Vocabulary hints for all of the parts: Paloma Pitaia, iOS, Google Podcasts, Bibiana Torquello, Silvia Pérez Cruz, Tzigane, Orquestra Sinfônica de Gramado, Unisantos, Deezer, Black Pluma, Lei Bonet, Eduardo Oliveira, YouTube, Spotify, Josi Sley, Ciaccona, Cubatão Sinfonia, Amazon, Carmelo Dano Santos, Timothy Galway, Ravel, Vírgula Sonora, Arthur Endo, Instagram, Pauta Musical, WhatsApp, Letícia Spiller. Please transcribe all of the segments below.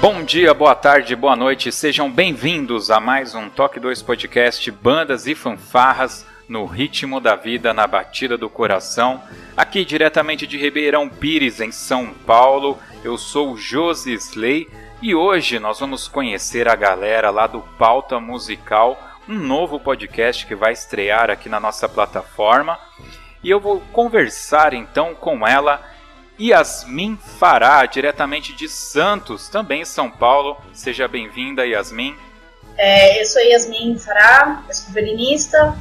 Bom dia, boa tarde, boa noite, sejam bem-vindos a mais um Toque 2 Podcast, Bandas e Fanfarras no ritmo da vida, na batida do coração. Aqui diretamente de Ribeirão Pires, em São Paulo, eu sou Josi Sley e hoje nós vamos conhecer a galera lá do Pauta Musical, um novo podcast que vai estrear aqui na nossa plataforma. E eu vou conversar então com ela, Yasmin Fará, diretamente de Santos, também São Paulo. Seja bem-vinda, Yasmin. Eu sou Yasmin Fará, eu sou violinista,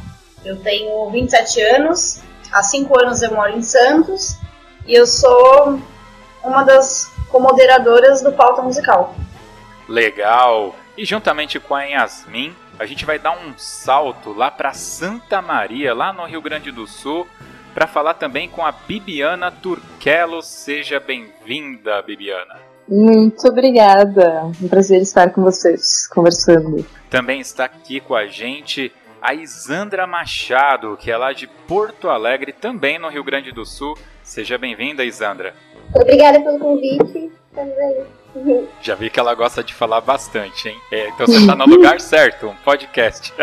eu tenho 27 anos, há 5 anos eu moro em Santos e eu sou uma das comoderadoras do Pauta Musical. Legal! E juntamente com a Yasmin, a gente vai dar um salto lá para Santa Maria, lá no Rio Grande do Sul, para falar também com a Bibiana Torquello. Seja bem-vinda, Bibiana. Muito obrigada. Um prazer estar com vocês, conversando. Também está aqui com a gente a Isandra Machado, que é lá de Porto Alegre, também no Rio Grande do Sul. Seja bem-vinda, Isandra. Obrigada pelo convite. Estamos aí. Já vi que ela gosta de falar bastante, hein? Então você está no lugar certo, um podcast.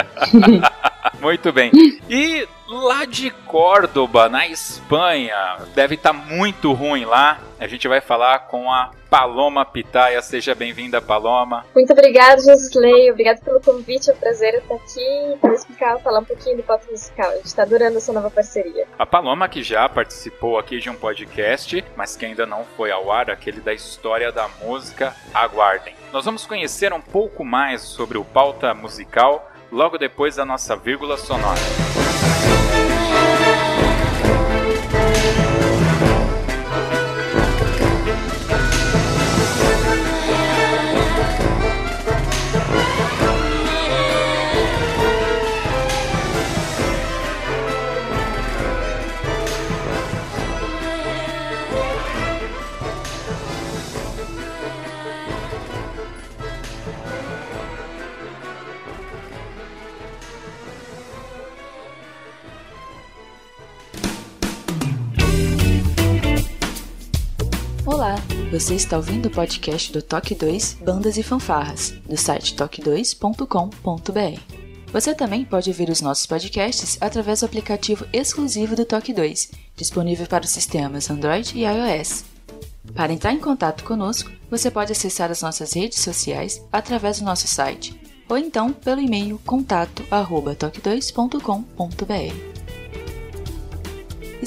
Muito bem. E lá de Córdoba, na Espanha, deve estar muito ruim lá. A gente vai falar com a Paloma Pitaia. Seja bem-vinda, Paloma. Muito obrigada, Josley. Obrigada pelo convite. É um prazer estar aqui para explicar, falar um pouquinho do Pauta Musical. A gente está adorando essa nova parceria. A Paloma, que já participou aqui de um podcast, mas que ainda não foi ao ar, aquele da história da música. Aguardem. Nós vamos conhecer um pouco mais sobre o Pauta Musical logo depois da nossa vírgula sonora. Olá, você está ouvindo o podcast do Toque 2 Bandas e Fanfarras, do site toque2.com.br. Você também pode ouvir os nossos podcasts através do aplicativo exclusivo do Toque 2, disponível para os sistemas Android e iOS. Para entrar em contato conosco, você pode acessar as nossas redes sociais através do nosso site, ou então pelo e-mail contato@toque2.com.br. E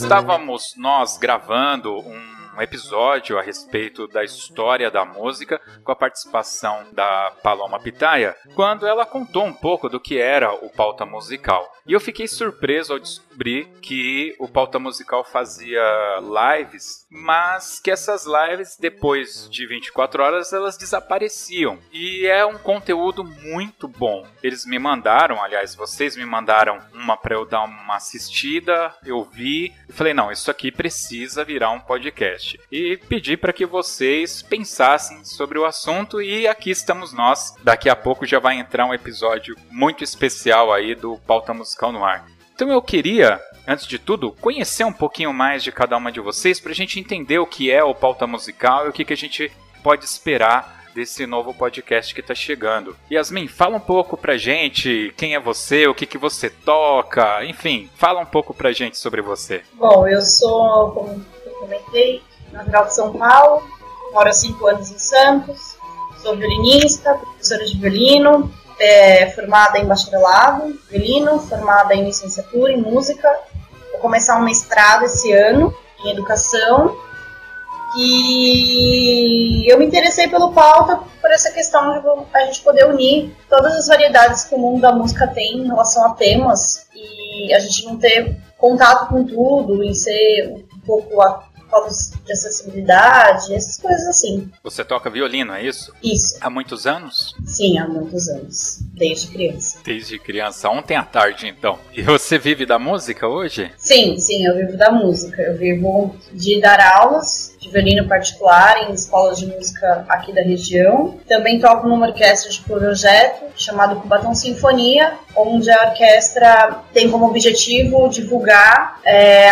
Estávamos nós gravando um episódio a respeito da história da música com a participação da Paloma Pitaia, quando ela contou um pouco do que era o Pauta Musical. E eu fiquei surpreso ao descobrir descobri que o Pauta Musical fazia lives, mas que essas lives, depois de 24 horas, elas desapareciam. E é um conteúdo muito bom. Eles me mandaram, aliás, vocês me mandaram uma pra eu dar uma assistida, eu vi e falei, não, isso aqui precisa virar um podcast. E pedi para que vocês pensassem sobre o assunto e aqui estamos nós. Daqui a pouco já vai entrar um episódio muito especial aí do Pauta Musical no Ar. Então eu queria, antes de tudo, conhecer um pouquinho mais de cada uma de vocês para a gente entender o que é o Pauta Musical e o que a gente pode esperar desse novo podcast que está chegando. Yasmin, fala um pouco pra gente quem é você, o que você toca, enfim, fala um pouco pra gente sobre você. Bom, eu sou, como eu comentei, natural de São Paulo, moro há 5 anos em Santos, sou violinista, professora de violino, formada em bacharelado, violino, formada em licenciatura em música. Vou começar um mestrado esse ano em educação e eu me interessei pelo Pauta por essa questão de a gente poder unir todas as variedades que o mundo da música tem em relação a temas e a gente não ter contato com tudo e ser um pouco de acessibilidade, essas coisas assim. Você toca violino, é isso? Isso. Há muitos anos? Sim, há muitos anos. Desde criança. Desde criança. Ontem à tarde, então. E você vive da música hoje? Sim, eu vivo da música. Eu vivo de dar aulas de violino particular em escolas de música aqui da região. Também toco numa orquestra de projeto chamado Cubatão Sinfonia, onde a orquestra tem como objetivo divulgar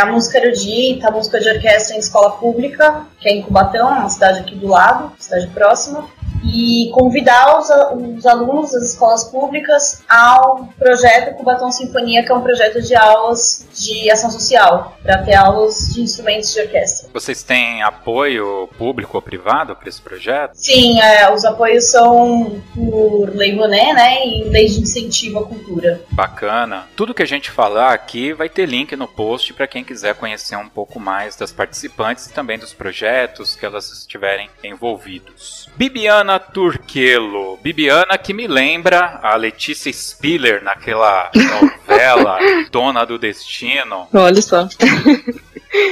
a música erudita, a música de orquestra em escola pública, que é em Cubatão, uma cidade aqui do lado, cidade próxima, e convidar os alunos das escolas públicas ao projeto Cubatão Sinfonia, que é um projeto de aulas de ação social, para ter aulas de instrumentos de orquestra. Vocês têm apoio público ou privado para esse projeto? Sim, os apoios são por Lei Bonet, né, e Lei de Incentivo à Cultura. Bacana. Tudo que a gente falar aqui vai ter link no post para quem quiser conhecer um pouco mais das participantes e também dos projetos que elas estiverem envolvidos. Bibiana Torquello. Bibiana que me lembra a Letícia Spiller naquela novela Dona do Destino. Olha só.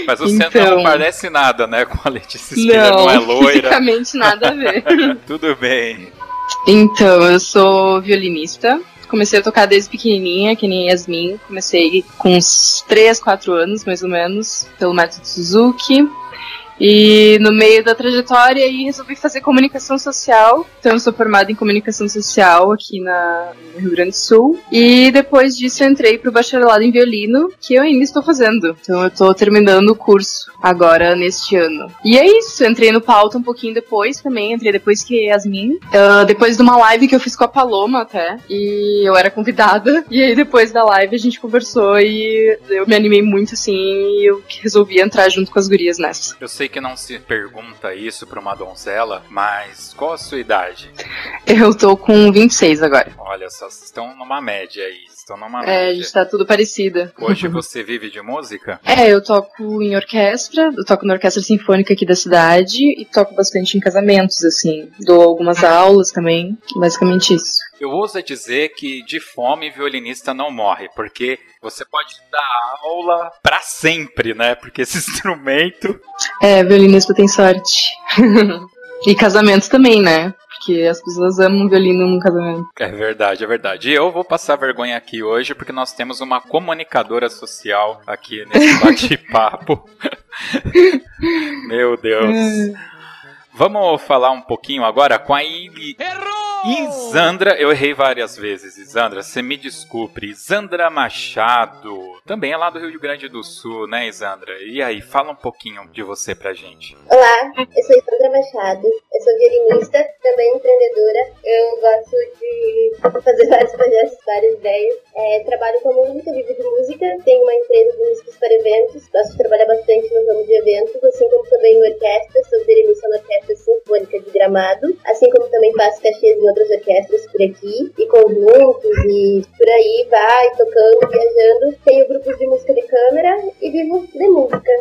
Mas você então... não parece nada, né? Com a Letícia Spiller, não é loira. Fisicamente nada a ver. Tudo bem. Então, eu sou violinista. Comecei a tocar desde pequenininha, que nem Yasmin. Comecei com uns 3, 4 anos, mais ou menos, pelo método Suzuki. E no meio da trajetória aí resolvi fazer comunicação social. Então eu sou formada em comunicação social aqui no Rio Grande do Sul. E depois disso eu entrei pro bacharelado em violino, que eu ainda estou fazendo. Então eu tô terminando o curso agora neste ano. E é isso, eu entrei no Pauta um pouquinho depois também, entrei depois que Yasmin. Depois de uma live que eu fiz com a Paloma até, e eu era convidada. E aí depois da live a gente conversou e eu me animei muito assim, e eu resolvi entrar junto com as gurias nessa. Eu sei que não se pergunta isso pra uma donzela, mas qual a sua idade? Eu tô com 26 agora. Olha, só estão numa média aí, média. A gente tá tudo parecida. Hoje você vive de música? Eu toco em orquestra, eu toco na Orquestra Sinfônica aqui da cidade e toco bastante em casamentos, assim, dou algumas aulas também, basicamente isso. Eu ouso dizer que de fome violinista não morre, porque você pode dar aula pra sempre, né? Porque esse instrumento... violinista tem sorte. E casamento também, né? Porque as pessoas amam violino num casamento. É verdade. E eu vou passar vergonha aqui hoje, porque nós temos uma comunicadora social aqui nesse bate-papo. Meu Deus. Vamos falar um pouquinho agora com a Isandra, eu errei várias vezes, Isandra, você me desculpe, Isandra Machado, também é lá do Rio Grande do Sul, né, Isandra? E aí, fala um pouquinho de você pra gente. Olá, eu sou Isandra Machado, eu sou violinista, também empreendedora, eu gosto de fazer vários projetos, várias ideias, trabalho com música, vivo de música, tenho uma empresa de músicas para eventos, gosto de trabalhar bastante no ramo de eventos, assim como também em orquestra, sou violinista na Orquestra Sinfônica de Gramado, assim como também faço cachês em outras orquestras por aqui, e conjuntos, e por aí vai, tocando, viajando. Tenho grupos de música de câmara e vivo de música.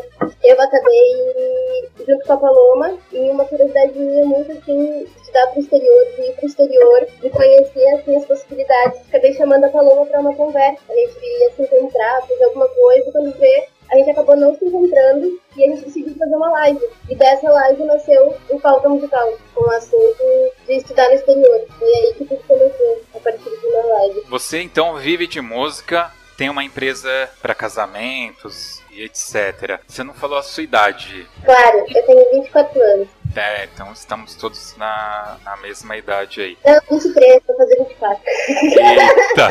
Eu acabei, junto com a Paloma, em uma curiosidade minha muito assim, estudar para o exterior, de ir para o exterior, de conhecer assim, as possibilidades. Acabei chamando a Paloma para uma conversa, a gente ia se encontrar, fazer alguma coisa, quando vê, a gente acabou não se encontrando e a gente decidiu fazer uma live. E dessa live nasceu o Pauta Musical, com o assunto de estudar no exterior. Foi aí que tudo começou, a partir de uma live. Você então vive de música, tem uma empresa para casamentos e etc. Você não falou a sua idade. Claro, eu tenho 24 anos. É, então estamos todos na mesma idade aí. Não, 23, vou fazer 24. Eita!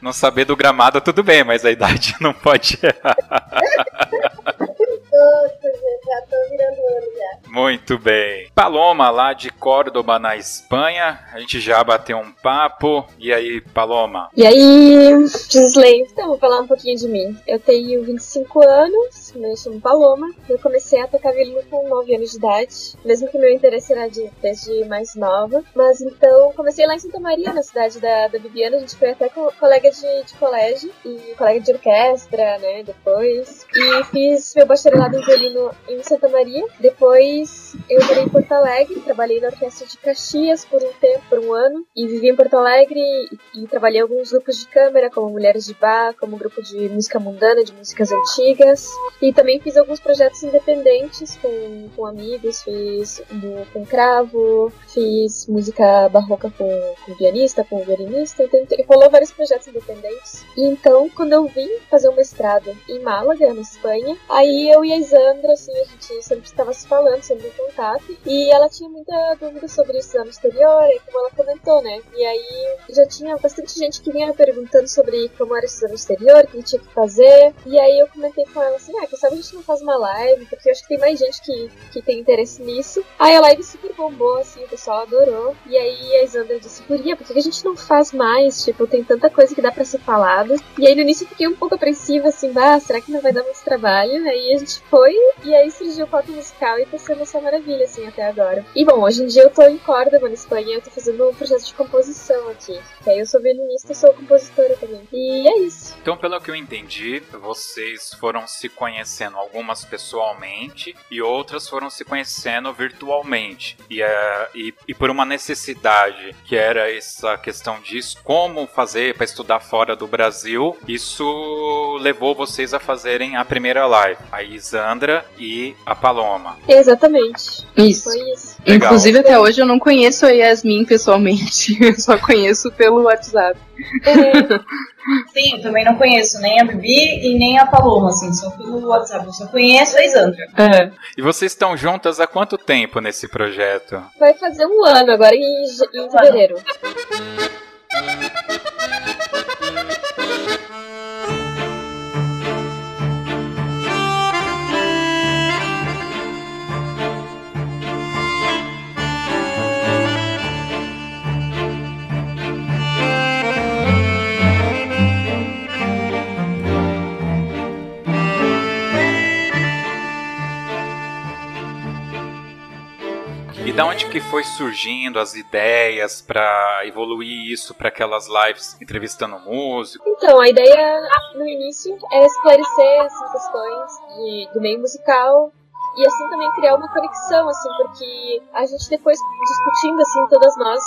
Não saber do Gramado tudo bem, mas a idade não pode errar. Já tô virando ano já. Muito bem. Paloma, lá de Córdoba, na Espanha. A gente já bateu um papo. E aí, Paloma? E aí, Sley? Então, vou falar um pouquinho de mim. Eu tenho 25 anos, me chamo Paloma. Eu comecei a tocar violino com 9 anos de idade, mesmo que meu interesse era desde mais nova. Mas então, comecei lá em Santa Maria, na cidade da Bibiana. A gente foi até colega de colégio e colega de orquestra, né, depois. E fiz meu bacharelado em violino em Santa Maria. Depois eu morei em Porto Alegre, trabalhei na Orquestra de Caxias por um tempo, por um ano, e vivi em Porto Alegre e trabalhei em alguns grupos de câmera, como Mulheres de Bar, como grupo de música mundana, de músicas antigas, e também fiz alguns projetos independentes com amigos, fiz com cravo, fiz música barroca com pianista, com violinista, então rolou vários projetos independentes. E então, quando eu vim fazer um mestrado em Málaga, na Espanha, aí eu e a Isandra, assim, a gente sempre estava se falando, sempre em contato, e ela tinha muita dúvida sobre estudar no exterior, e como ela comentou, né? E aí já tinha bastante gente que vinha me perguntando sobre como era estudar no exterior, o que tinha que fazer, e aí eu comentei com ela assim, quem sabe a gente não faz uma live, porque eu acho que tem mais gente que tem interesse nisso. Aí a live super bombou, assim, o pessoal adorou, e aí a Isandra disse, guria, por que a gente não faz mais? Tipo, tem tanta coisa que dá pra ser falada. E aí no início eu fiquei um pouco apreensiva, assim, será que não vai dar muito trabalho? Aí a gente foi, e aí surgiu o Pauta Musical e tá sendo essa maravilha, assim, até agora. E bom, hoje em dia eu tô em Córdoba, na Espanha, eu tô fazendo um projeto de composição aqui. Que aí eu sou violinista e sou compositora também. E é isso. Então, pelo que eu entendi, vocês foram se conhecendo, algumas pessoalmente e outras foram se conhecendo virtualmente. E por uma necessidade, que era essa questão disso, como fazer pra estudar fora do Brasil, isso levou vocês a fazerem a primeira live. A Isandra e a Paloma. Exatamente. Isso. Foi isso. Legal. Inclusive, até hoje eu não conheço a Yasmin pessoalmente. Eu só conheço pelo WhatsApp. Sim, eu também não conheço nem a Bibi e nem a Paloma, assim, só pelo WhatsApp. Eu só conheço a Isandra. É. E vocês estão juntas há quanto tempo nesse projeto? Vai fazer um ano agora em fevereiro. E da onde que foi surgindo as ideias para evoluir isso para aquelas lives entrevistando músico? Então, a ideia no início era esclarecer essas questões do meio musical e assim também criar uma conexão, assim, porque a gente depois discutindo, assim, todas nós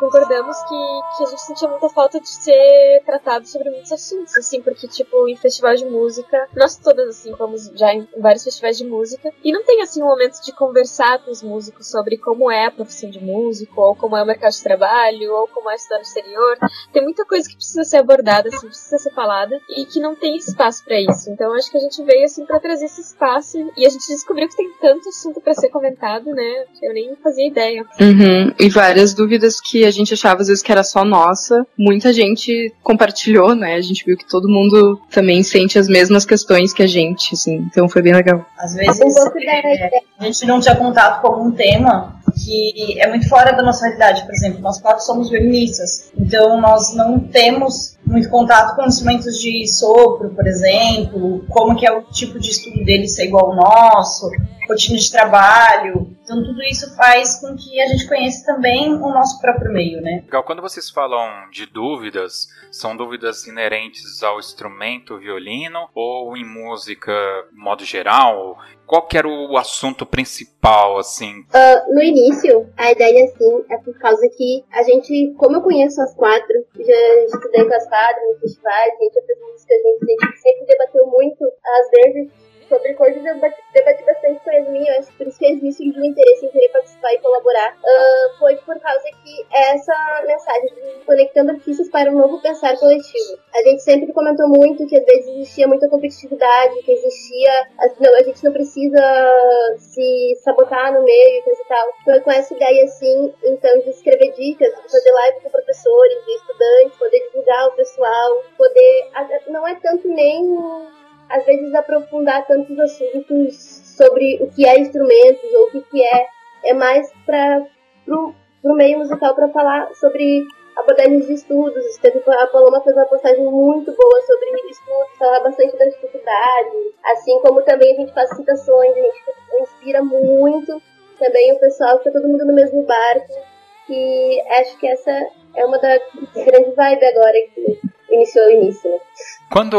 concordamos que a gente sentia muita falta de ser tratado sobre muitos assuntos, assim, porque, tipo, em festival de música, nós todas, assim, vamos já em vários festivais de música, e não tem, assim, um momento de conversar com os músicos sobre como é a profissão de músico, ou como é o mercado de trabalho, ou como é estudar no exterior. Tem muita coisa que precisa ser abordada, assim, precisa ser falada, e que não tem espaço pra isso. Então, acho que a gente veio, assim, pra trazer esse espaço, e a gente descobriu que tem tanto assunto pra ser comentado, né, que eu nem fazia ideia. Uhum, e várias dúvidas que a gente achava às vezes que era só nossa, muita gente compartilhou, né? A gente viu que todo mundo também sente as mesmas questões que a gente, assim, então foi bem legal. Às vezes a gente não tinha contato com algum tema que é muito fora da nossa realidade, por exemplo, nós quatro somos violinistas, então nós não temos muito contato com instrumentos de sopro, por exemplo, como que é o tipo de estudo dele ser igual ao nosso, rotina de trabalho. Então tudo isso faz com que a gente conheça também o nosso próprio meio, né? Legal, quando vocês falam de dúvidas, são dúvidas inerentes ao instrumento violino ou em música, modo geral? Qual que era o assunto principal, assim? No início, a ideia, assim, é por causa que a gente, como eu conheço as quatro, já estudei com as quatro no festival, a gente fez música, a gente sempre debateu muito, às vezes, sobre coisas, eu debati bastante com a Yasmin, eu acho que por isso que a Yasmin surgiu o interesse em querer participar e colaborar. Foi por causa que essa mensagem de conectando artistas para um novo pensar coletivo. A gente sempre comentou muito que às vezes existia muita competitividade, que existia... a gente não precisa se sabotar no meio e coisa e tal. Foi com essa ideia, assim, então, de escrever dicas, de fazer live com professores, de estudantes, poder divulgar o pessoal, poder... Não é tanto nem... às vezes aprofundar tantos assuntos sobre o que é instrumentos ou o que é mais para pro meio musical, para falar sobre abordagens de estudos. A Paloma fez uma postagem muito boa sobre estudos, fala bastante da dificuldade, assim como também a gente faz citações, a gente inspira muito também o pessoal, que tá todo mundo no mesmo barco, e acho que essa é uma da grande vibe agora aqui. Iniciou. Quando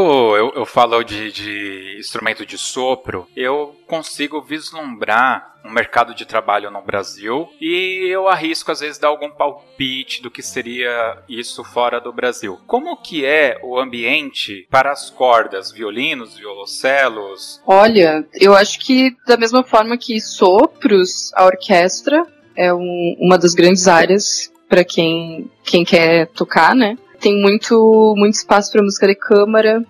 eu falo de instrumento de sopro, eu consigo vislumbrar um mercado de trabalho no Brasil e eu arrisco às vezes dar algum palpite do que seria isso fora do Brasil. Como que é o ambiente para as cordas, violinos, violoncelos? Olha, eu acho que da mesma forma que sopros, a orquestra é uma das grandes áreas para quem quer tocar, né? Tem muito espaço para música de câmara,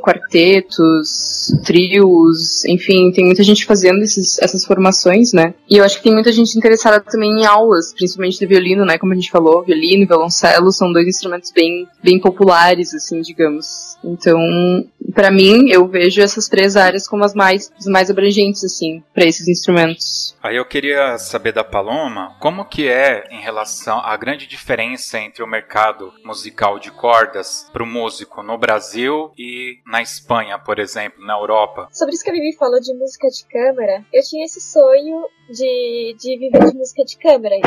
quartetos, trios, enfim, tem muita gente fazendo essas formações, né? E eu acho que tem muita gente interessada também em aulas, principalmente de violino, né? Como a gente falou, violino e violoncelo são dois instrumentos bem populares, assim, digamos. Então, para mim, eu vejo essas três áreas como as mais abrangentes, assim, para esses instrumentos. Aí eu queria saber da Paloma, como que é em relação à grande diferença entre o mercado musical de cordas para o músico no Brasil e na Espanha, por exemplo, na Europa. Sobre isso que a Bibi falou de música de câmara, eu tinha esse sonho de viver de música de câmara, e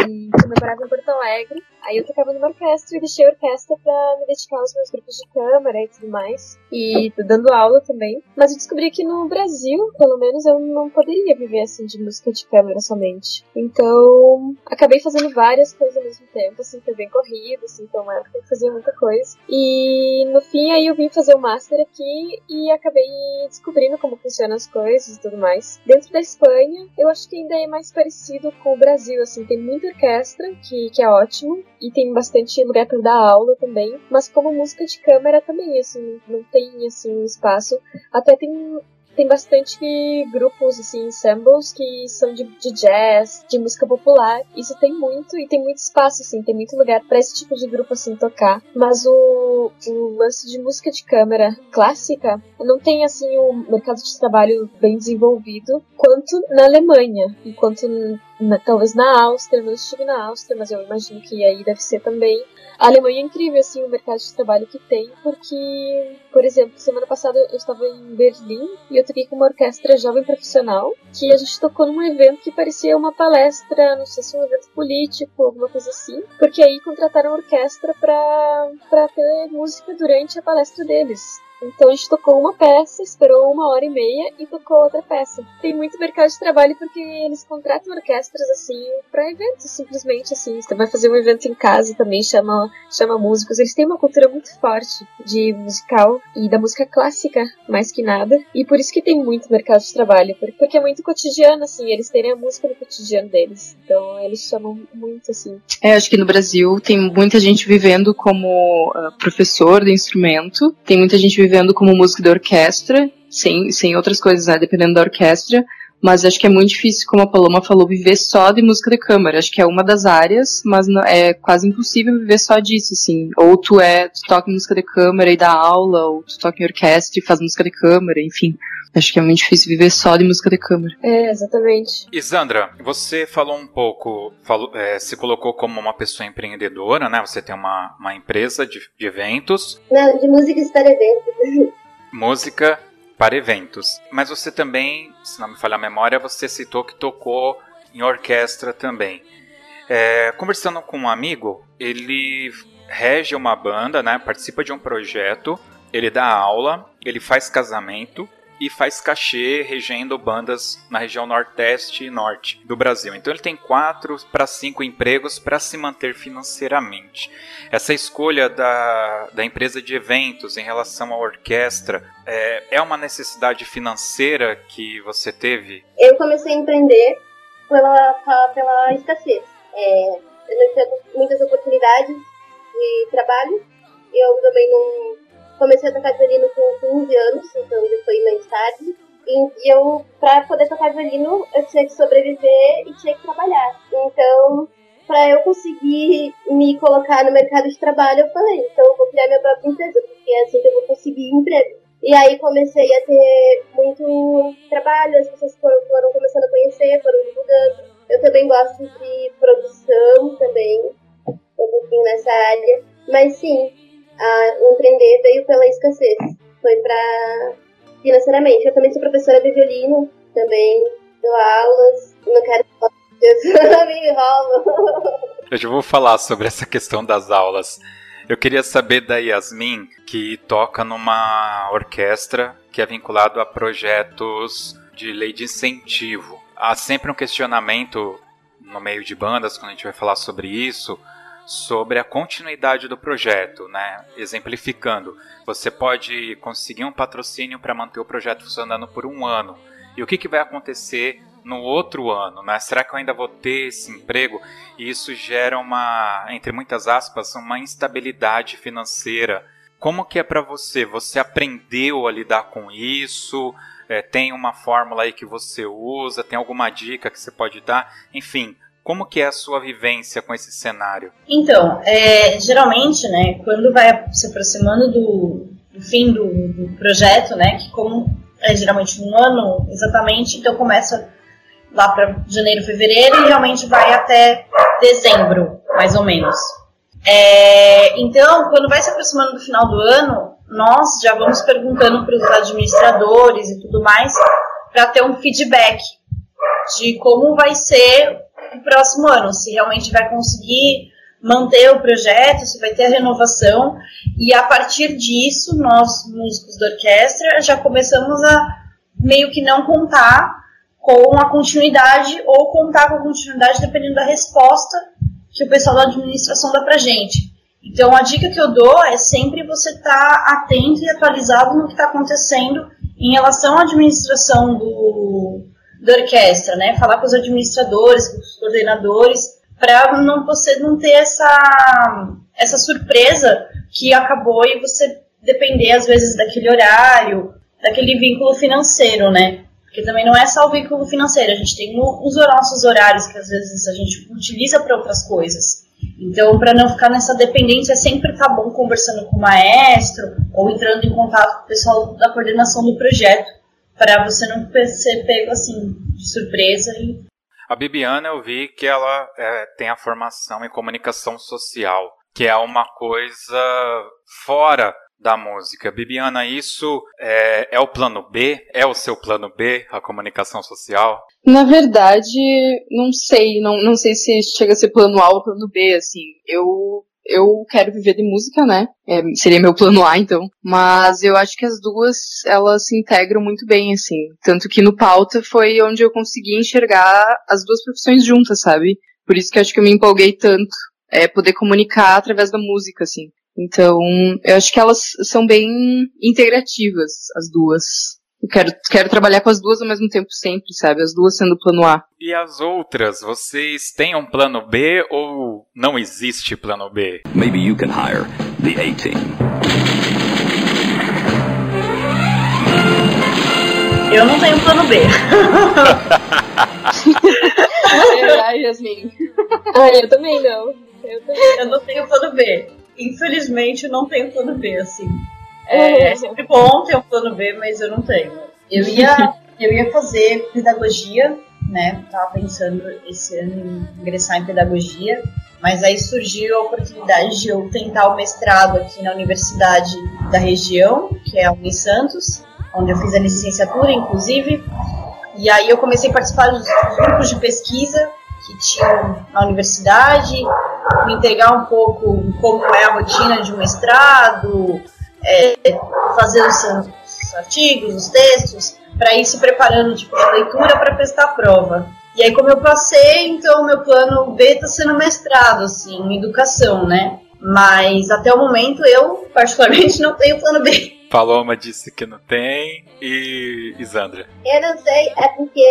eu morava em Porto Alegre, aí eu tocava numa orquestra e deixei a orquestra para me dedicar aos meus grupos de câmara e tudo mais, e dando aula também, mas eu descobri que no Brasil, pelo menos, eu não poderia viver assim de música de câmara somente, então acabei fazendo várias coisas ao mesmo tempo, assim, foi bem corrido, assim, então na época eu fazia muita coisa, e no fim aí eu vim fazer o master aqui e acabei descobrindo como funcionam as coisas e tudo mais. Dentro da Espanha, eu acho que ainda é mais parecido com o Brasil, assim, tem muita orquestra, que é ótimo, e tem bastante lugar para dar aula também, mas como música de câmara também, assim, não tem, assim, espaço, até tem bastante grupos, assim, ensembles que são de jazz, de música popular, isso tem muito, e tem muito espaço, assim, tem muito lugar pra esse tipo de grupo, assim, tocar, mas o lance de música de câmara clássica não tem, assim, um mercado de trabalho bem desenvolvido quanto na Alemanha, enquanto talvez na Áustria, eu não estive na Áustria, mas eu imagino que aí deve ser também. A Alemanha é incrível, assim, o mercado de trabalho que tem, porque, por exemplo, semana passada eu estava em Berlim e eu toquei com uma orquestra jovem profissional, que a gente tocou num evento que parecia uma palestra, não sei se um evento político, alguma coisa assim, porque aí contrataram a orquestra pra ter música durante a palestra deles. Então a gente tocou uma peça, esperou 1h30 e tocou outra peça. Tem muito mercado de trabalho porque eles contratam orquestras, assim, pra eventos, simplesmente, assim. Você vai fazer um evento em casa também, chama músicos. Eles têm uma cultura muito forte de musical e da música clássica, mais que nada. E por isso que tem muito mercado de trabalho, porque é muito cotidiano, assim, eles terem a música no cotidiano deles. Então eles chamam muito, assim. É, acho que no Brasil tem muita gente vivendo como professor de instrumento, tem muita gente vivendo como músico da orquestra, sem outras coisas, né, dependendo da orquestra, Mas acho que é muito difícil, como a Paloma falou, viver só de música de câmara. Acho que é uma das áreas, mas é quase impossível viver só disso, assim. Ou tu toca música de câmara e dá aula, ou tu toca em orquestra e faz música de câmara, enfim. Acho que é muito difícil viver só de música de câmara. É, exatamente. Isandra, você falou um pouco, se colocou como uma pessoa empreendedora, né? Você tem uma empresa de eventos. Não, de músicas para eventos. Música para eventos. Mas você também, se não me falha a memória, você citou que tocou em orquestra também. Conversando com um amigo, ele rege uma banda, né? Participa de um projeto, ele dá aula, ele faz casamento e faz cachê regendo bandas na região nordeste e norte do Brasil. Então ele tem 4 para 5 empregos para se manter financeiramente. Essa escolha da empresa de eventos em relação à orquestra é uma necessidade financeira que você teve? Eu comecei a empreender pela escassez. Eu não tinha muitas oportunidades de trabalho. Eu também não... Comecei a tocar violino com 15 anos, então já foi mais tarde. E eu, pra poder tocar violino, eu tinha que sobreviver e tinha que trabalhar. Então, pra eu conseguir me colocar no mercado de trabalho, eu falei, então eu vou criar minha própria empresa, porque é assim que eu vou conseguir emprego. E aí comecei a ter muito trabalho, as pessoas foram começando a conhecer, foram divulgando. Eu também gosto de produção, também, um pouquinho nessa área, mas sim. Empreender veio pela escassez, foi pra financeiramente. Eu também sou professora de violino, também dou aulas, não quero falar, eu me enrolo. Eu já vou falar sobre essa questão das aulas. Eu queria saber da Yasmin, que toca numa orquestra que é vinculado a projetos de lei de incentivo. Há sempre um questionamento no meio de bandas, quando a gente vai falar sobre isso, sobre a continuidade do projeto, né? Exemplificando, você pode conseguir um patrocínio para manter o projeto funcionando por um ano. E o que vai acontecer no outro ano, né? Será que eu ainda vou ter esse emprego? E isso gera uma, entre muitas aspas, uma instabilidade financeira. Como que é para você? Você aprendeu a lidar com isso? Tem uma fórmula aí que você usa? Tem alguma dica que você pode dar? Enfim... Como que é a sua vivência com esse cenário? Então, geralmente, né, quando vai se aproximando do fim do projeto, né, que como é geralmente um ano exatamente, então começa lá para janeiro, fevereiro e realmente vai até dezembro, mais ou menos. Então, quando vai se aproximando do final do ano, nós já vamos perguntando para os administradores e tudo mais, para ter um feedback de como vai ser o próximo ano, se realmente vai conseguir manter o projeto, se vai ter a renovação, e a partir disso, nós, músicos da orquestra, já começamos a meio que não contar com a continuidade, ou contar com a continuidade dependendo da resposta que o pessoal da administração dá pra gente. Então, a dica que eu dou é sempre você estar atento e atualizado no que está acontecendo em relação à administração da orquestra, né? Falar com os administradores, com os coordenadores, para você não ter essa surpresa que acabou e você depender, às vezes, daquele horário, daquele vínculo financeiro, né? Porque também não é só o vínculo financeiro, a gente tem os nossos horários que, às vezes, a gente utiliza para outras coisas. Então, para não ficar nessa dependência, sempre tá bom conversando com o maestro ou entrando em contato com o pessoal da coordenação do projeto, para você não ser pego assim, de surpresa. A Bibiana, eu vi que ela tem a formação em comunicação social, que é uma coisa fora da música. Bibiana, isso é o plano B? É o seu plano B, a comunicação social? Na verdade, não sei se chega a ser plano A ou plano B, assim, eu quero viver de música, né? Seria meu plano A, então. Mas eu acho que as duas, elas se integram muito bem, assim. Tanto que no Pauta foi onde eu consegui enxergar as duas profissões juntas, sabe? Por isso que eu acho que eu me empolguei tanto. Poder comunicar através da música, assim. Então, eu acho que elas são bem integrativas, as duas. Eu quero trabalhar com as duas ao mesmo tempo sempre, sabe? As duas sendo o plano A. E as outras, vocês têm um plano B ou não existe plano B? Maybe you can hire the A-Team. Eu não tenho plano B. Ai, Yasmin. Ai, eu também não. Eu não tenho plano B. Infelizmente, eu não tenho plano B, assim. É sempre bom ter um plano B, mas eu não tenho. Eu ia fazer pedagogia, né? Tava pensando esse ano em ingressar em pedagogia, mas aí surgiu a oportunidade de eu tentar o mestrado aqui na Universidade da Região, que é a Unisantos, onde eu fiz a licenciatura, inclusive. E aí eu comecei a participar dos grupos de pesquisa que tinham na universidade, me entregar um pouco em como é a rotina de um mestrado, fazer os artigos, os textos, para ir se preparando, tipo, a leitura para prestar a prova. E aí, como eu passei, então meu plano B está sendo mestrado, assim, em educação, né? Mas até o momento eu, particularmente, não tenho plano B. Paloma disse que não tem, e Isandra? Eu não sei, é porque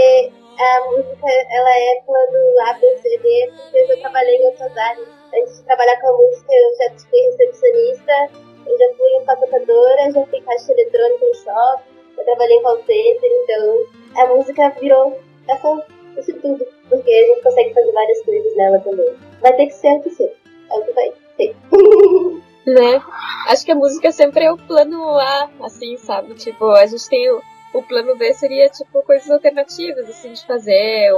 a música, ela é plano A, B, C, D, porque eu já trabalhei em outras áreas. Antes de trabalhar com a música, eu já fui recepcionista, eu já fui empacotadora, já fui caixa eletrônica no shopping, eu trabalhei em call center, então a música virou essa, isso tudo, porque a gente consegue fazer várias coisas nela também. Vai ter que ser o que ser, é o que vai ser. Né? Acho que a música sempre é o plano A, assim, sabe? Tipo, a gente tem o plano B seria, tipo, coisas alternativas, assim, de fazer,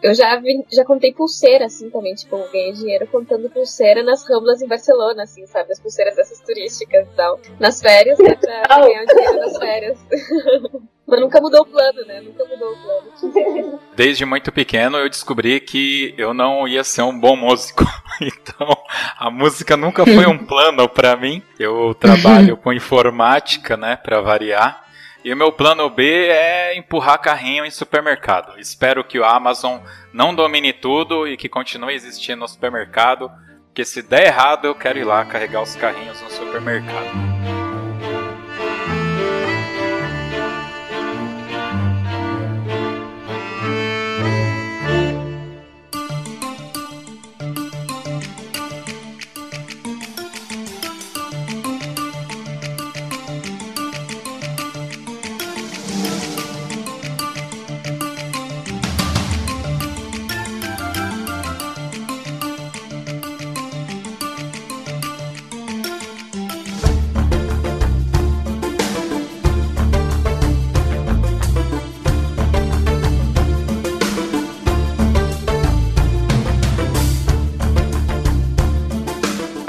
eu já contei pulseira, assim, também, tipo, eu ganhei dinheiro contando pulseira nas Ramblas em Barcelona, assim, sabe, as pulseiras dessas turísticas e tal, nas férias, né, pra ganhar o dinheiro nas férias. Mas nunca mudou o plano, né, nunca mudou o plano. Desde muito pequeno eu descobri que eu não ia ser um bom músico, então a música nunca foi um plano pra mim. Eu trabalho com informática, né, pra variar. E o meu plano B é empurrar carrinho em supermercado. Espero que o Amazon não domine tudo e que continue existindo no supermercado, porque se der errado eu quero ir lá carregar os carrinhos no supermercado.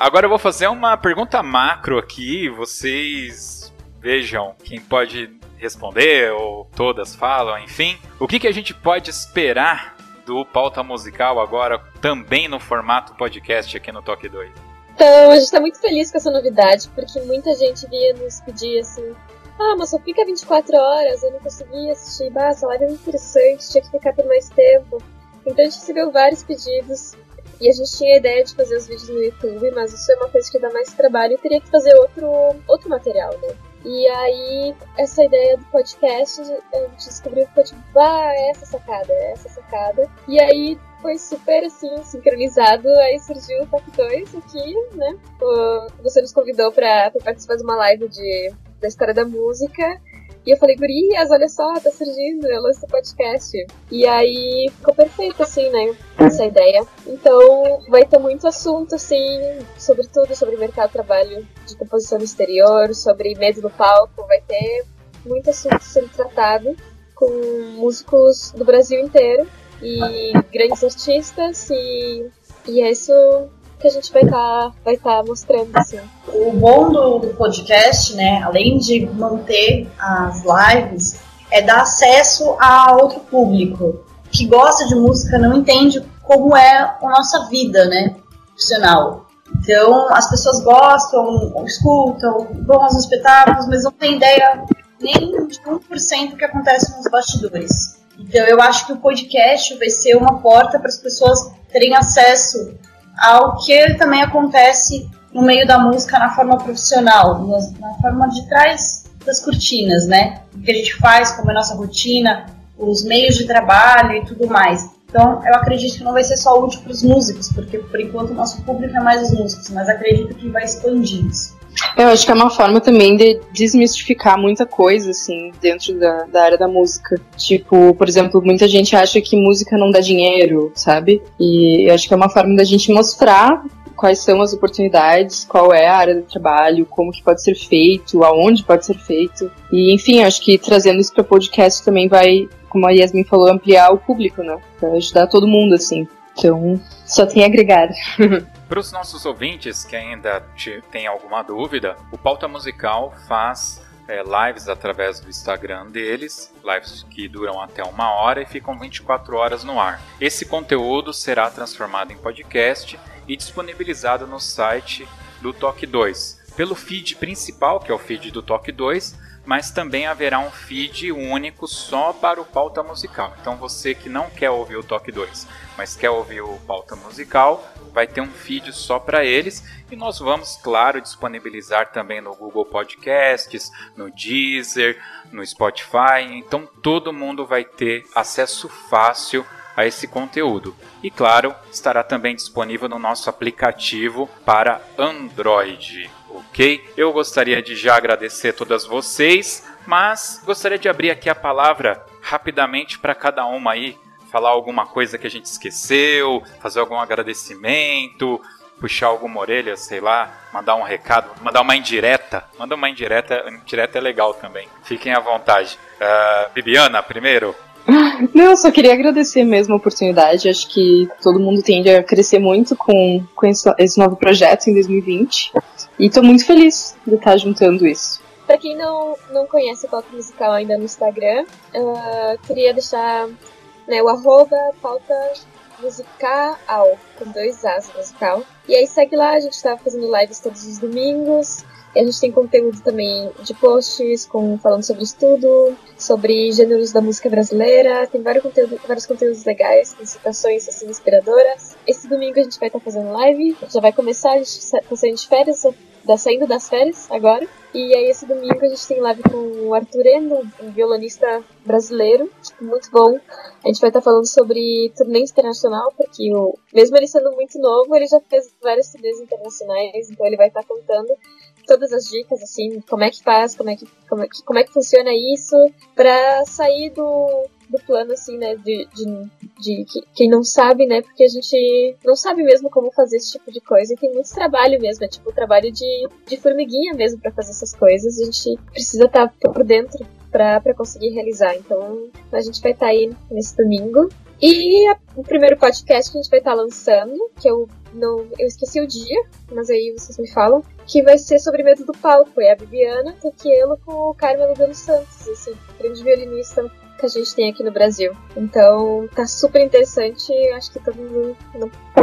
Agora eu vou fazer uma pergunta macro aqui, vocês vejam quem pode responder, ou todas falam, enfim. O que a gente pode esperar do Pauta Musical agora, também no formato podcast aqui no Toque 2? Então, a gente tá muito feliz com essa novidade, porque muita gente vinha nos pedir assim, mas só fica 24 horas, eu não consegui assistir, essa live é interessante, tinha que ficar por mais tempo. Então a gente recebeu vários pedidos. E a gente tinha a ideia de fazer os vídeos no YouTube, mas isso é uma coisa que dá mais trabalho e teria que fazer outro material, né? E aí, essa ideia do podcast, a gente descobriu que foi tipo, essa sacada. E aí, foi super, assim, sincronizado, aí surgiu o Toque 2 aqui, né? Você nos convidou pra participar de uma live da história da música. E eu falei, gurias, olha só, tá surgindo, eu lanço o podcast. E aí ficou perfeito, assim, né, essa ideia. Então vai ter muito assunto, assim, sobre tudo, sobre mercado de trabalho de composição no exterior, sobre medo no palco, vai ter muito assunto sendo tratado com músicos do Brasil inteiro e grandes artistas e é isso que a gente vai tá mostrando, assim. O bom do podcast, né, além de manter as lives, é dar acesso a outro público que gosta de música, não entende como é a nossa vida, né, profissional. Então, as pessoas gostam, escutam, vão aos espetáculos, mas não tem ideia nem de 1% do que acontece nos bastidores. Então, eu acho que o podcast vai ser uma porta para as pessoas terem acesso ao que também acontece no meio da música na forma profissional, na forma de trás das cortinas, né? O que a gente faz, como é a nossa rotina, os meios de trabalho e tudo mais. Então, eu acredito que não vai ser só útil para os músicos, porque, por enquanto, o nosso público é mais os músicos, mas acredito que vai expandir isso. Eu acho que é uma forma também de desmistificar muita coisa, assim, dentro da área da música. Tipo, por exemplo, muita gente acha que música não dá dinheiro, sabe? E eu acho que é uma forma da gente mostrar quais são as oportunidades, qual é a área do trabalho, como que pode ser feito, aonde pode ser feito. E, enfim, acho que trazendo isso para podcast também vai, como a Yasmin falou, ampliar o público, né? Pra ajudar todo mundo, assim. Então, só tem agregado. Para os nossos ouvintes que ainda têm alguma dúvida, o Pauta Musical faz lives através do Instagram deles, lives que duram até 1 hora e ficam 24 horas no ar. Esse conteúdo será transformado em podcast e disponibilizado no site do Toque 2, pelo feed principal, que é o feed do Toque 2, mas também haverá um feed único só para o Pauta Musical. Então você que não quer ouvir o Toque 2, mas quer ouvir o Pauta Musical, vai ter um feed só para eles. E nós vamos, claro, disponibilizar também no Google Podcasts, no Deezer, no Spotify. Então todo mundo vai ter acesso fácil a esse conteúdo. E claro, estará também disponível no nosso aplicativo para Android, ok? Eu gostaria de já agradecer a todas vocês, mas gostaria de abrir aqui a palavra rapidamente para cada uma aí, falar alguma coisa que a gente esqueceu, fazer algum agradecimento, puxar alguma orelha, sei lá, mandar um recado, mandar uma indireta. Manda uma indireta, indireta é legal também. Fiquem à vontade. Bibiana, primeiro. Não, eu só queria agradecer mesmo a oportunidade. Acho que todo mundo tende a crescer muito com esse novo projeto em 2020. E estou muito feliz de estar juntando isso. Para quem não conhece o Pauta Musical ainda no Instagram, queria deixar, né, o arroba Pauta Musical, com 2 As musical. E aí segue lá, a gente está fazendo lives todos os domingos. E a gente tem conteúdo também de posts, falando sobre estudo, sobre gêneros da música brasileira. Tem vários conteúdos legais, com citações assim, inspiradoras. Esse domingo a gente vai estar fazendo live, já vai começar, a gente está saindo de férias, saindo das férias agora. E aí esse domingo a gente tem live com o Arthur Endo, um violonista brasileiro, muito bom. A gente vai estar falando sobre turnê internacional, porque mesmo ele sendo muito novo, ele já fez várias turnês internacionais, então ele vai estar contando todas as dicas, assim, como é que faz, como é que funciona isso, pra sair do plano, assim, né, de quem não sabe, né, porque a gente não sabe mesmo como fazer esse tipo de coisa, e tem muito trabalho mesmo, é tipo trabalho de formiguinha mesmo pra fazer essas coisas, a gente precisa estar por dentro pra conseguir realizar, então a gente vai estar aí nesse domingo. E o primeiro podcast que a gente vai estar lançando, que eu esqueci o dia, mas aí vocês me falam, que vai ser sobre Medo do Palco. É a Bibiana Torquello com o Carmelo Dano Santos, esse grande violinista que a gente tem aqui no Brasil. Então tá super interessante, acho que todo mundo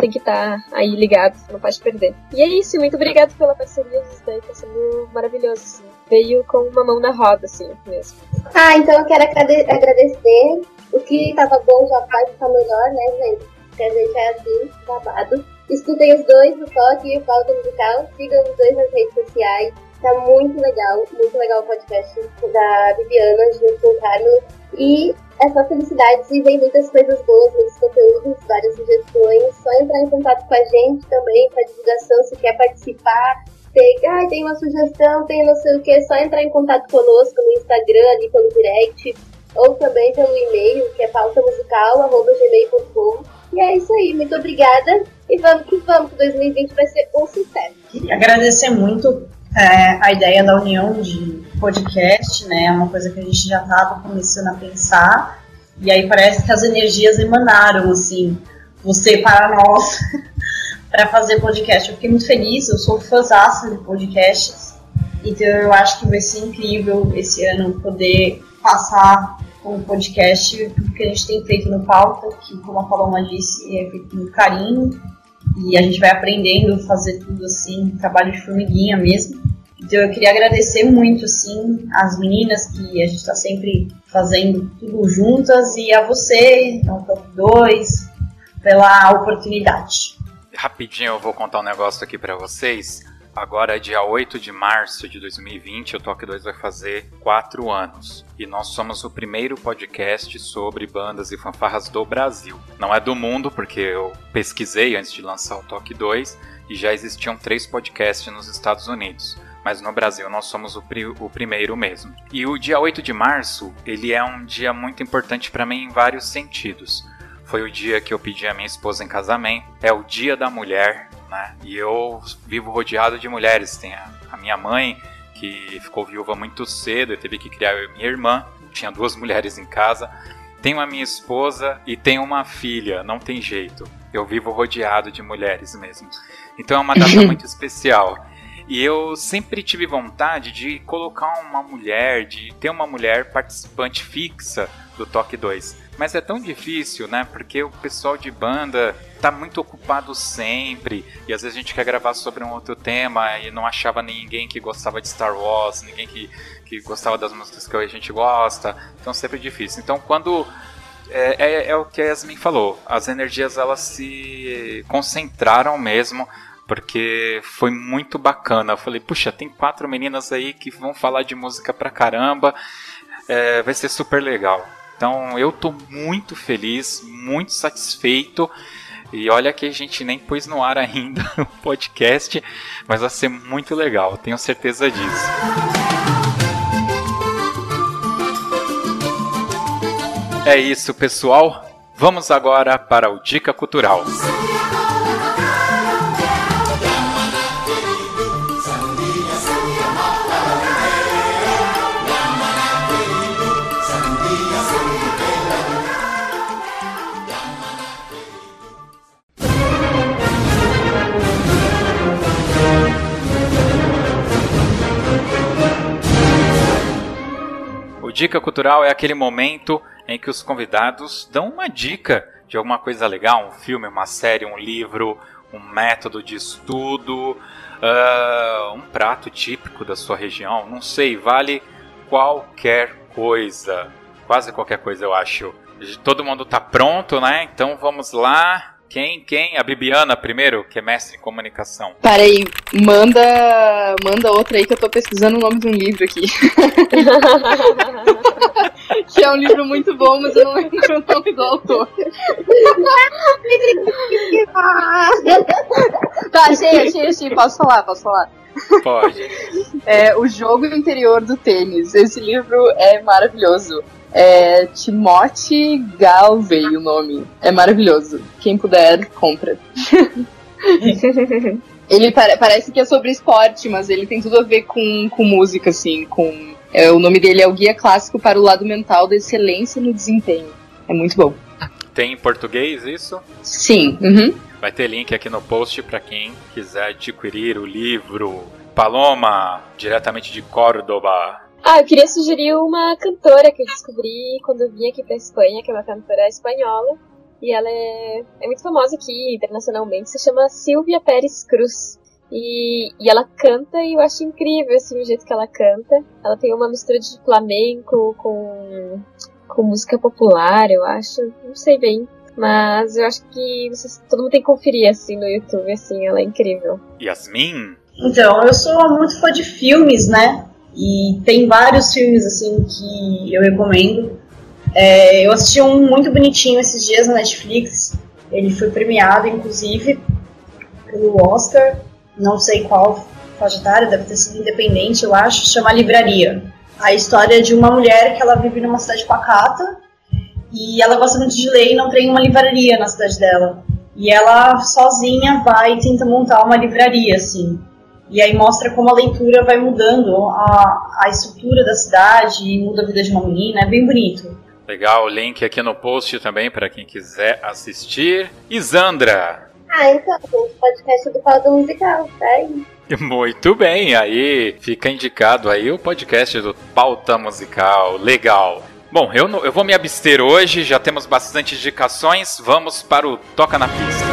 tem que estar aí ligado, não pode perder. E é isso, muito obrigado pela parceria, daí tá sendo maravilhoso, assim. Veio com uma mão na roda, assim, mesmo. Então eu quero agradecer. O que tava bom já faz, tá melhor, né, gente? Quer dizer, já é assim, babado. Escutem os dois, o Toque e o Pauta Musical. Sigam os dois nas redes sociais. Tá muito legal o podcast da Bibiana, junto com o Carlos. E é só felicidades e vem muitas coisas boas, muitos conteúdos, várias sugestões. Só entrar em contato com a gente também, pra divulgação, se quer participar. Tem uma sugestão, tem não sei o que, só entrar em contato conosco no Instagram, ali pelo direct, ou também pelo e-mail, que é pautamusical@gmail.com. E é isso aí, muito obrigada e vamos que 2020 vai ser um sucesso. Queria agradecer muito a ideia da união de podcast, né? É uma coisa que a gente já estava começando a pensar, e aí parece que as energias emanaram, assim, você para nós, para fazer podcast. Eu fiquei muito feliz, eu sou fãzaça de podcasts, então eu acho que vai ser incrível esse ano poder passar com o podcast, tudo que a gente tem feito no Pauta, que como a Paloma disse, é feito com carinho, e a gente vai aprendendo a fazer tudo assim, trabalho de formiguinha mesmo. Então eu queria agradecer muito, assim, às meninas, que a gente está sempre fazendo tudo juntas, e a você, ao Top 2, pela oportunidade. Rapidinho eu vou contar um negócio aqui para vocês. Agora é dia 8 de março de 2020, o Toque 2 vai fazer 4 anos. E nós somos o primeiro podcast sobre bandas e fanfarras do Brasil. Não é do mundo, porque eu pesquisei antes de lançar o Toque 2 e já existiam 3 podcasts nos Estados Unidos. mas no Brasil nós somos o primeiro mesmo. E o dia 8 de março, ele é um dia muito importante para mim em vários sentidos. Foi o dia que eu pedi a minha esposa em casamento, é o dia da mulher, né? E eu vivo rodeado de mulheres, tem a minha mãe, que ficou viúva muito cedo e teve que criar eu e minha irmã, tinha duas mulheres em casa, tenho a minha esposa e tenho uma filha, não tem jeito, eu vivo rodeado de mulheres mesmo. Então é uma data muito especial. E eu sempre tive vontade de colocar uma mulher, de ter uma mulher participante fixa do Toque 2. Mas é tão difícil, né? Porque o pessoal de banda tá muito ocupado sempre. E às vezes a gente quer gravar sobre um outro tema e não achava ninguém que gostava de Star Wars, ninguém que gostava das músicas que a gente gosta. Então sempre é difícil. Então quando... É o que a Yasmin falou, as energias elas se concentraram mesmo, porque foi muito bacana. Eu falei, puxa, tem quatro meninas aí que vão falar de música pra caramba, vai ser super legal. Então eu tô muito feliz, muito satisfeito, e olha que a gente nem pôs no ar ainda o podcast, mas vai ser muito legal, tenho certeza disso. É isso, pessoal. Vamos agora para o Dica Cultural. O Dica Cultural é aquele momento em que os convidados dão uma dica de alguma coisa legal, um filme, uma série, um livro, um método de estudo, um prato típico da sua região, não sei, vale qualquer coisa, quase qualquer coisa eu acho. Todo mundo tá pronto, né? Então vamos lá. Quem? A Bibiana primeiro, que é mestre em comunicação. Peraí, manda outra aí que eu tô pesquisando o nome de um livro aqui. Que é um livro muito bom, mas eu não lembro o nome do autor. Tá, achei. Posso falar? Pode. É O Jogo Interior do Tênis. Esse livro é maravilhoso. É Timothy Galway o nome. É maravilhoso. Quem puder, compra. Ele parece que é sobre esporte, mas ele tem tudo a ver com música, assim, com... o nome dele é o Guia Clássico para o Lado Mental da Excelência no Desempenho. É muito bom. Tem em português isso? Sim. Uhum. Vai ter link aqui no post para quem quiser adquirir o livro. Paloma, diretamente de Córdoba. Eu queria sugerir uma cantora que eu descobri quando eu vim aqui pra Espanha, que é uma cantora espanhola. E ela é muito famosa aqui, internacionalmente, se chama Silvia Pérez Cruz. E ela canta e eu acho incrível, assim, o jeito que ela canta. Ela tem uma mistura de flamenco com música popular, eu acho. Não sei bem, mas eu acho que todo mundo tem que conferir, assim, no YouTube, assim, ela é incrível. Yasmin? Então, eu sou muito fã de filmes, né? E tem vários filmes, assim, que eu recomendo. Eu assisti um muito bonitinho esses dias na Netflix. Ele foi premiado, inclusive, pelo Oscar. Não sei qual faixa etária, deve ter sido independente, eu acho. Chama Livraria. A história de uma mulher que ela vive numa cidade pacata. E ela gosta muito de ler e não tem uma livraria na cidade dela. E ela, sozinha, vai e tenta montar uma livraria, assim. E aí mostra como a leitura vai mudando a estrutura da cidade, muda a vida de uma menina, é bem bonito. Legal, o link aqui no post também para quem quiser assistir. Isandra! Então, gente, podcast do Pauta Musical, tá aí. Muito bem, aí fica indicado aí o podcast do Pauta Musical, legal. Bom, eu vou me abster hoje, já temos bastante indicações, vamos para o Toca na Pista.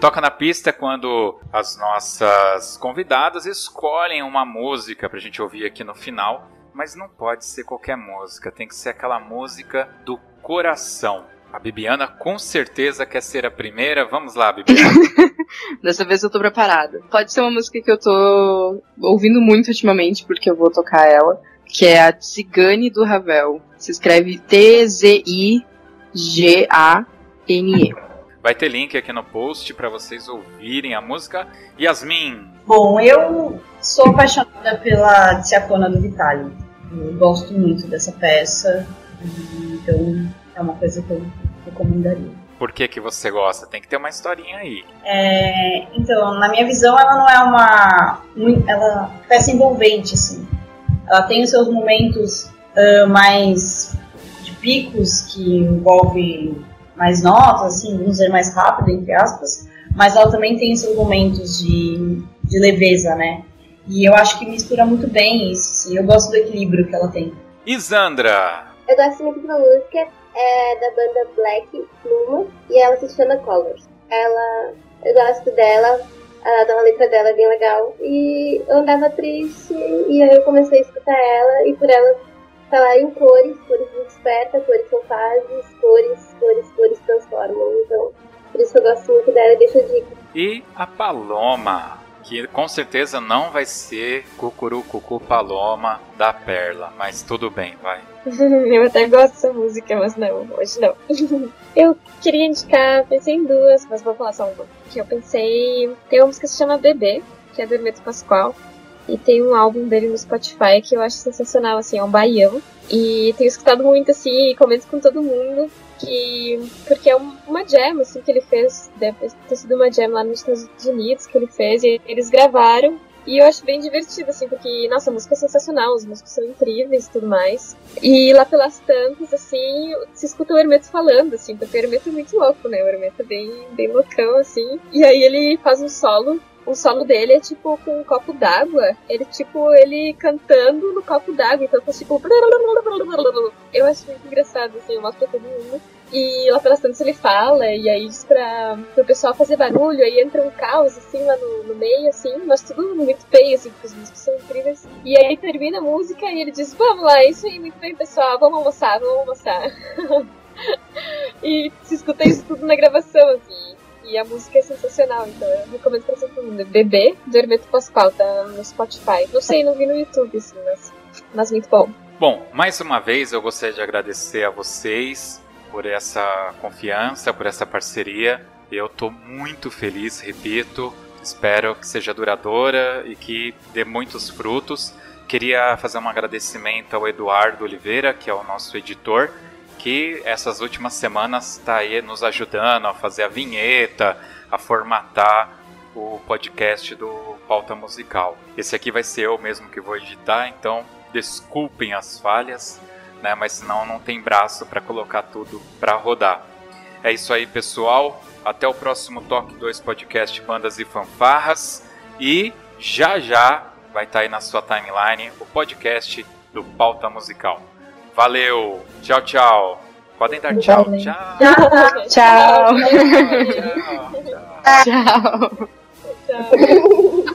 Toca na Pista é quando as nossas convidadas escolhem uma música pra gente ouvir aqui no final, mas não pode ser qualquer música, tem que ser aquela música do coração. A Bibiana com certeza quer ser a primeira. Vamos lá, Bibiana. Dessa vez eu tô preparada. Pode ser uma música que eu tô ouvindo muito ultimamente, porque eu vou tocar ela, que é a Tzigane do Ravel. Se escreve T-Z-I-G-A-N-E. Vai ter link aqui no post pra vocês ouvirem a música. Yasmin! Bom, eu sou apaixonada pela Ciaccona do Vitali. Eu gosto muito dessa peça, então é uma coisa que eu recomendaria. Por que que você gosta? Tem que ter uma historinha aí. Então, na minha visão, ela não é uma peça envolvente, assim. Ela tem os seus momentos mais de picos, que envolvem mais notas, assim, vamos dizer, mais rápido, entre aspas, mas ela também tem os seus momentos de leveza, né? E eu acho que mistura muito bem isso, assim. Eu gosto do equilíbrio que ela tem. Isandra! Eu gosto muito de uma música da banda Black Pluma, e ela se chama Colors. Eu gosto dela, ela dá uma letra dela é bem legal, e eu andava triste, e aí eu comecei a escutar ela, e por ela falar em cores, cores desperta, cores são fases, cores transformam, então por isso que eu gosto muito dela, deixa eu dica. E a Paloma, que com certeza não vai ser Cucuru Cucu Paloma da Perla, mas tudo bem, vai. Eu até gosto dessa música, mas não, hoje não. Eu queria indicar, pensei em duas, mas vou falar só uma. Que eu pensei, tem uma música que se chama Bebê, que é do Hermeto Pascoal, e tem um álbum dele no Spotify que eu acho sensacional, assim, é um baião. E tenho escutado muito, assim, e comento com todo mundo, porque é uma jam, assim, que ele fez, deve ter sido uma jam lá nos Estados Unidos que ele fez, e eles gravaram, e eu acho bem divertido, assim, porque, nossa, a música é sensacional, os músicos são incríveis e tudo mais, e lá pelas tantas, assim, se escuta o Hermeto falando, assim, porque o Hermeto é muito louco, né, o Hermeto é bem loucão, assim, e aí ele faz um solo. O solo dele é tipo com um copo d'água. Ele cantando no copo d'água. Então faz tipo... Eu acho muito engraçado, assim. Eu mostro pra todo mundo. E lá pelas tantas ele fala. E aí diz pro pessoal fazer barulho. Aí entra um caos, assim, lá no meio, assim. Mas tudo muito feio, assim. Porque os músicos são incríveis. E aí termina a música e ele diz... Vamos lá, isso aí, muito bem, pessoal. Vamos almoçar. E se escuta isso tudo na gravação, assim. E a música é sensacional, então eu recomendo pra todo mundo. Bebê, do Hermeto Pascoal, tá no Spotify. Não sei, não vi no YouTube, assim, mas muito bom. Bom, mais uma vez eu gostaria de agradecer a vocês por essa confiança, por essa parceria. Eu tô muito feliz, repito. Espero que seja duradoura e que dê muitos frutos. Queria fazer um agradecimento ao Eduardo Oliveira, que é o nosso editor, que essas últimas semanas está aí nos ajudando a fazer a vinheta, a formatar o podcast do Pauta Musical. Esse aqui vai ser eu mesmo que vou editar, então desculpem as falhas, né? Mas senão não tem braço para colocar tudo para rodar. É isso aí, pessoal. Até o próximo Toque 2 Podcast Bandas e Fanfarras. E já vai estar aí na sua timeline o podcast do Pauta Musical. Valeu, tchau, tchau. Podem dar tchau, tchau. Tchau. Tchau. Tchau. Tchau.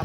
I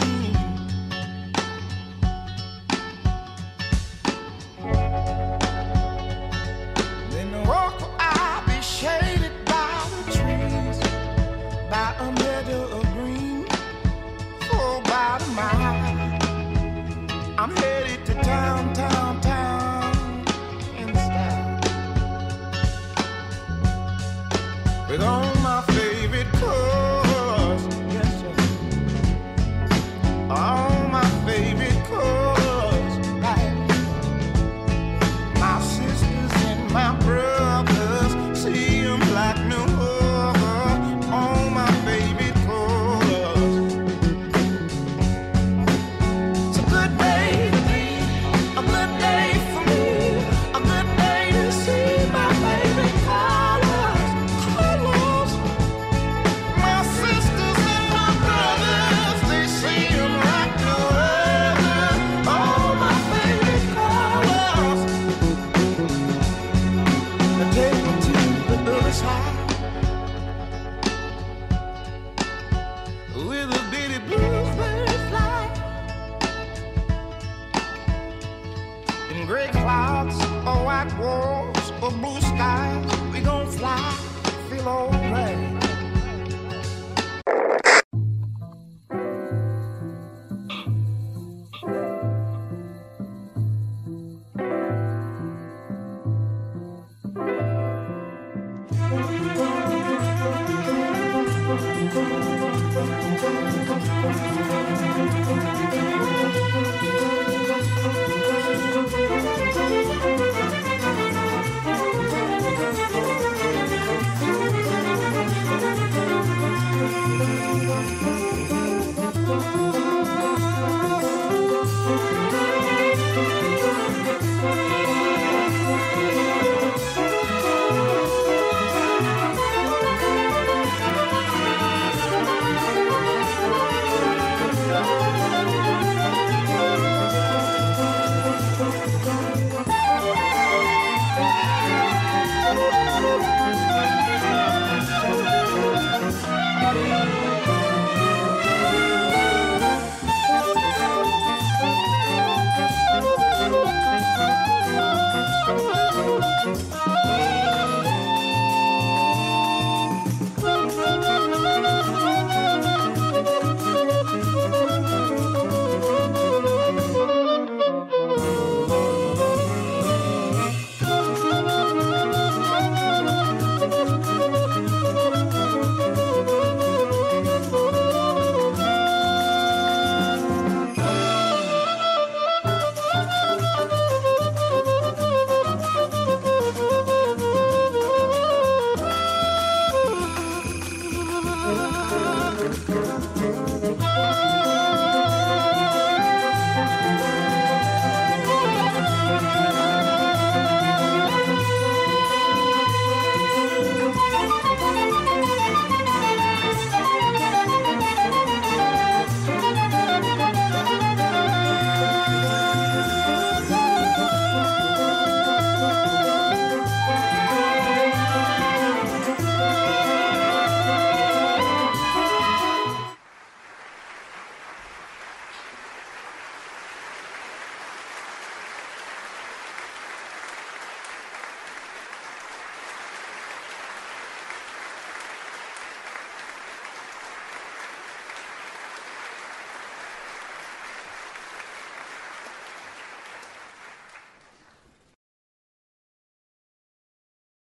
Then I walk, I'll be shaded by the trees, by a meadow of green, for about a mile. I'm headed to town, town, town in style. With all my favorite chords, yes sir, all my favorite chords, right. My sisters and my brothers, see them like no other, all my favorite chords. It's a good day. Walls or blue skies, we gon' fly, feel alright. Thank you.